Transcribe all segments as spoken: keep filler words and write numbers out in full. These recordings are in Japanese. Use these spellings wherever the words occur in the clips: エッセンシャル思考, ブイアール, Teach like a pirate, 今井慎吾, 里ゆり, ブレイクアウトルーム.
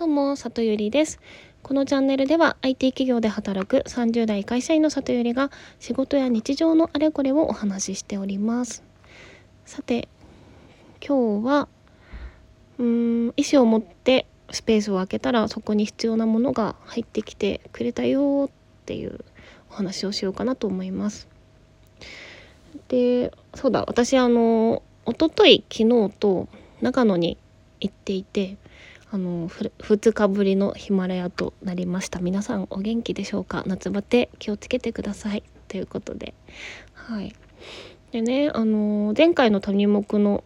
どうも、里ゆりです。このチャンネルでは アイティー 企業で働くさんじゅう代会社員の里ゆりが仕事や日常のあれこれをお話ししております。さて、今日はうーん意思を持ってスペースを空けたらそこに必要なものが入ってきてくれたよっていうお話をしようかなと思います。で、そうだ、私あの一昨日昨日と長野に行っていて、あのふつかぶりのヒマラヤとなりました。皆さんお元気でしょうか？夏バテ気をつけてくださいということで、はい。でね、あの前回の谷目の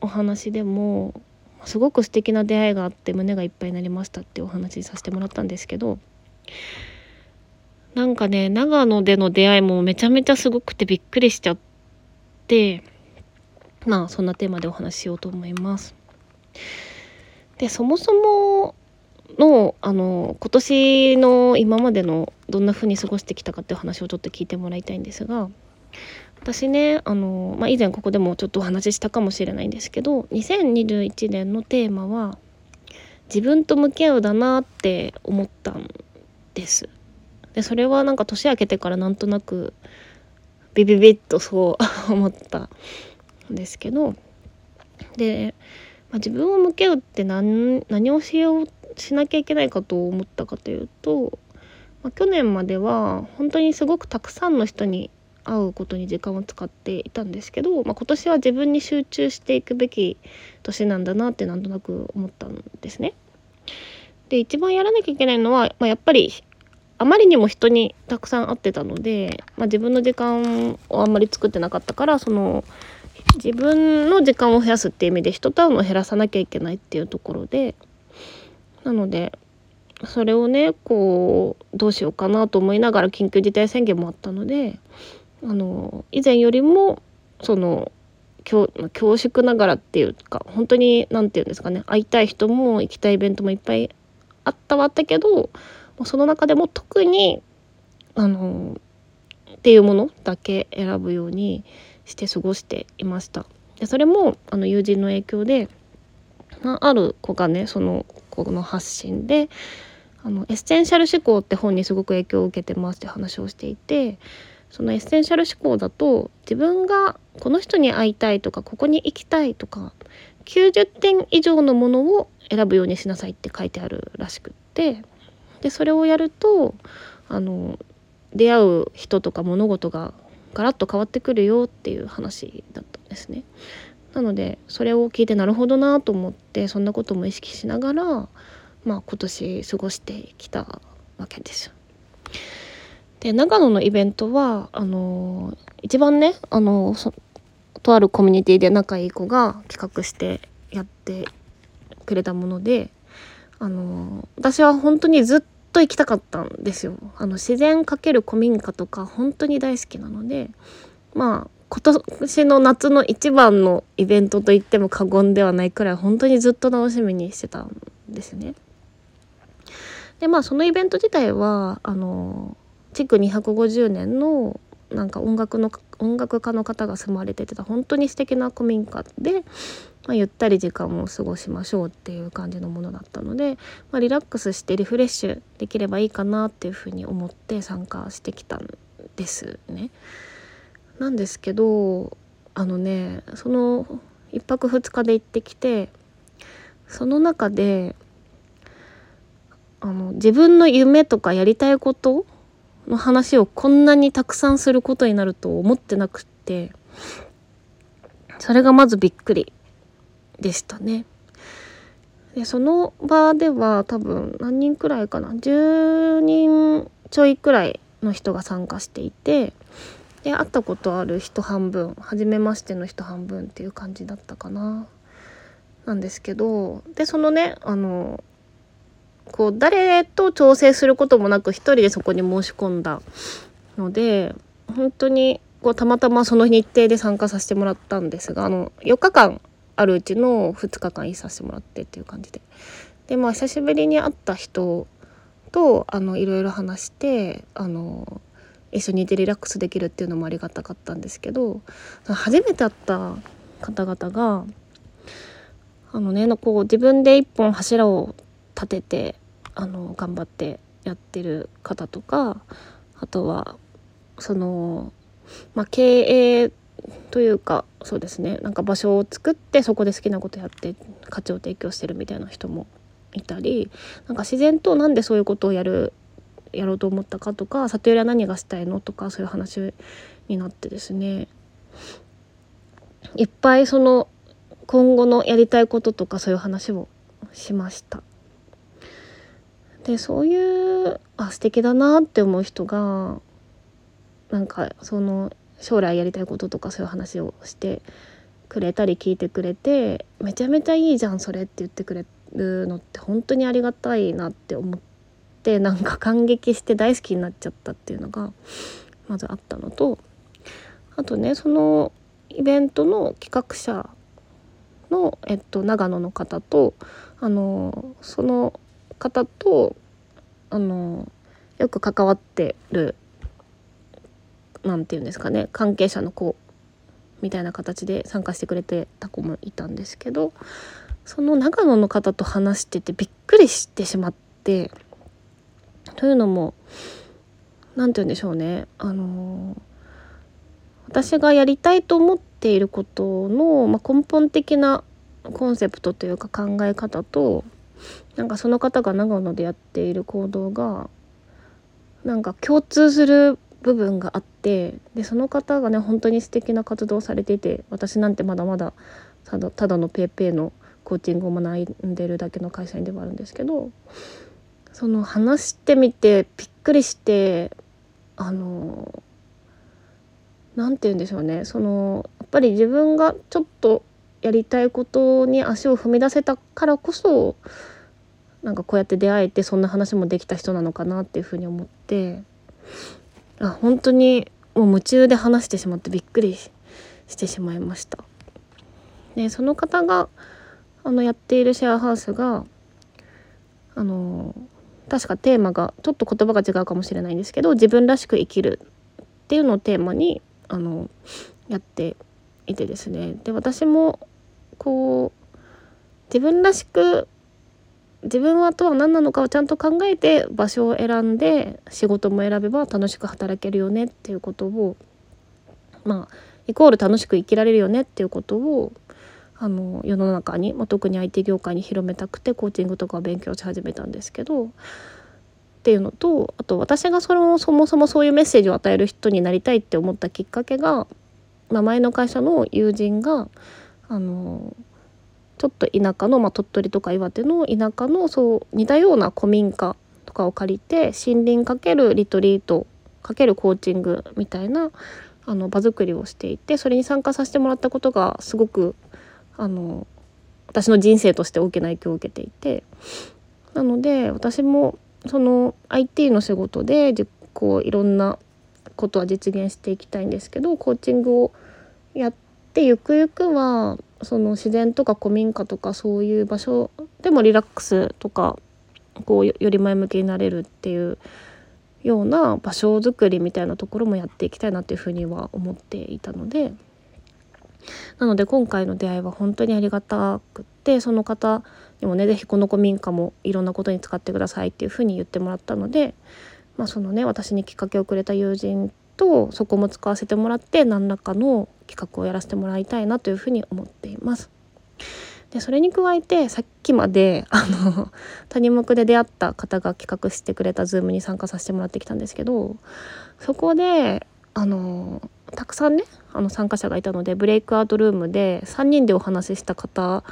お話でもすごく素敵な出会いがあって胸がいっぱいになりましたってお話させてもらったんですけど、なんかね、長野での出会いもめちゃめちゃすごくてびっくりしちゃって、まあそんなテーマでお話ししようと思います。で、そもそものあの今年の今までのどんな風に過ごしてきたかっていう話をちょっと聞いてもらいたいんですが、私ね、あの、まあ、以前ここでもちょっとお話ししたかもしれないんですけど、にせんにじゅういちねんのテーマは自分と向き合うだなって思ったんです。で、それはなんか年明けてからなんとなくビビビッとそう思ったんですけど、で、まあ、自分を向き合うって何、何をしようしなきゃいけないかと思ったかというと、まあ、去年までは本当にすごくたくさんの人に会うことに時間を使っていたんですけど、まあ、今年は自分に集中していくべき年なんだなってなんとなく思ったんですね。で、一番やらなきゃいけないのは、まあ、やっぱりあまりにも人にたくさん会ってたので、まあ、自分の時間をあんまり作ってなかったから、その自分の時間を増やすっていう意味で人と会うのを減らさなきゃいけないっていうところで、なのでそれをね、こうどうしようかなと思いながら、緊急事態宣言もあったので、あの以前よりもその恐縮ながらっていうか、本当に何て言うんですかね、会いたい人も行きたいイベントもいっぱいあったはあったけど、その中でも特にあのっていうものだけ選ぶようにして過ごしていました。で、それもあの友人の影響で、ある子がね、その子の発信であのエッセンシャル思考って本にすごく影響を受けてますって話をしていて、そのエッセンシャル思考だと自分がこの人に会いたいとかここに行きたいとかきゅうじゅってん以上のものを選ぶようにしなさいって書いてあるらしくって、でそれをやるとあの出会う人とか物事がガラッと変わってくるよっていう話だったんですね。なのでそれを聞いてなるほどなと思って、そんなことも意識しながら、まあ、今年過ごしてきたわけです。で、長野のイベントはあのー、一番ね、あのー、とあるコミュニティで仲いい子が企画してやってくれたもので、あのー、私は本当にずっと行きたかったんですよ。あの自然×古民家とか本当に大好きなので、まあ今年の夏の一番のイベントと言っても過言ではないくらい本当にずっと楽しみにしてたんですね。で、まあそのイベント自体はあのー築にひゃくごじゅうねんのなんか音楽の音楽家の方が住まれててた本当に素敵な古民家で、まあ、ゆったり時間を過ごしましょうっていう感じのものだったので、まあ、リラックスしてリフレッシュできればいいかなっていうふうに思って参加してきたんですね。なんですけど、あのね、そのいっぱくふつかで行ってきて、その中であの自分の夢とかやりたいことの話をこんなにたくさんすることになると思ってなくって、それがまずびっくりでしたね。で、その場では多分何人くらいかな、じゅうにんちょいくらいの人が参加していて、で会ったことある人半分、初めましての人半分っていう感じだったかな、なんですけど、でそのね、あのこう誰と調整することもなく一人でそこに申し込んだので、本当にこうたまたまその日程で参加させてもらったんですが、あのよっかかんあるうちのふつかかんいさせてもらってっていう感じで、で、まあ、久しぶりに会った人とあのいろいろ話して、あの一緒にいてリラックスできるっていうのもありがたかったんですけど、初めて会った方々があの、ね、こう自分で一本柱を立立ててあの頑張ってやってる方とか、あとはその、まあ、経営というかそうですね、なんか場所を作ってそこで好きなことやって価値を提供してるみたいな人もいたり、なんか自然となんでそういうことをやるやろうと思ったかとか、里寄りは何がしたいのとか、そういう話になってですね、いっぱいその今後のやりたいこととかそういう話をしました。でそういうあ素敵だなって思う人がなんかその将来やりたいこととかそういう話をしてくれたり聞いてくれて、めちゃめちゃいいじゃんそれって言ってくれるのって本当にありがたいなって思って、なんか感激して大好きになっちゃったっていうのがまずあったのと、あとねそのイベントの企画者の、えっと、長野の方とあのその方とあのよく関わってるなんていうんですかね、関係者の子みたいな形で参加してくれてた子もいたんですけど、その長野の方と話しててびっくりしてしまって、というのもなんて言うんでしょうね、あの私がやりたいと思っていることの、まあ、根本的なコンセプトというか考え方と、なんかその方が長野でやっている行動がなんか共通する部分があって、でその方がね本当に素敵な活動をされていて、私なんてまだまだただ、ただのペーペーのコーチングを学んでるだけの会社員ではあるんですけど、その話してみてびっくりして、あのなんて言うんでしょうね、そのやっぱり自分がちょっとやりたいことに足を踏み出せたからこそ、なんかこうやって出会えてそんな話もできた人なのかなっていうふうに思って、あ本当にもう夢中で話してしまってびっくり し, してしまいました。でその方があのやっているシェアハウスがあの確かテーマがちょっと言葉が違うかもしれないんですけど、自分らしく生きるっていうのをテーマにあのやっていてですね、で私もこう自分らしく自分はとは何なのかをちゃんと考えて場所を選んで仕事も選べば楽しく働けるよねっていうことを、まあイコール楽しく生きられるよねっていうことをあの世の中に、まあ、特に アイティー 業界に広めたくてコーチングとかを勉強し始めたんですけどっていうのと、あと私がそのそもそもそういうメッセージを与える人になりたいって思ったきっかけが、まあ、前の会社の友人があのちょっと田舎の、まあ、鳥取とか岩手の田舎のそう似たような古民家とかを借りて森林かけるリトリートかけるコーチングみたいなあの場作りをしていて、それに参加させてもらったことがすごくあの私の人生として大きな影響を受けていて、なので私もその アイティー の仕事でこういろんなことは実現していきたいんですけど、コーチングをやってゆくゆくはその自然とか古民家とかそういう場所でもリラックスとかこうより前向きになれるっていうような場所づくりみたいなところもやっていきたいなっていうふうには思っていたので、なので今回の出会いは本当にありがたくって、その方にもねぜひこの古民家もいろんなことに使ってくださいっていうふうに言ってもらったので、まあそのね私にきっかけをくれた友人とそこも使わせてもらって何らかの企画をやらせてもらいたいなというふうに思っています。でそれに加えてさっきまであの谷目で出会った方が企画してくれた Zoom に参加させてもらってきたんですけど、そこであのたくさんねあの参加者がいたのでブレイクアウトルームでさんにんでお話しした方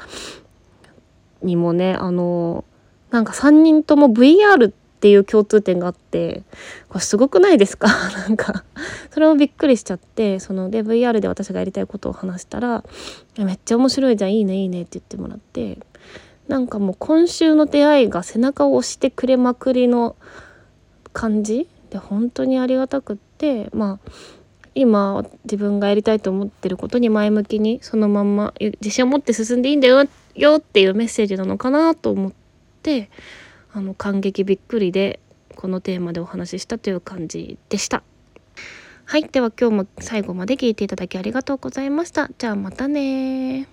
にもねあのなんかさんにんとも ブイアール っていう共通点があって、これすごくないですかなんかそれもびっくりしちゃって、そので ブイアール で私がやりたいことを話したらめっちゃ面白いじゃんいいねいいねって言ってもらって、なんかもう今週の出会いが背中を押してくれまくりの感じで本当にありがたくって、まあ今自分がやりたいと思ってることに前向きにそのまんま自信を持って進んでいいんだよよっていうメッセージなのかなと思って、あの感激びっくりでこのテーマでお話ししたという感じでした。はい、では今日も最後まで聞いていただきありがとうございました。じゃあまたね。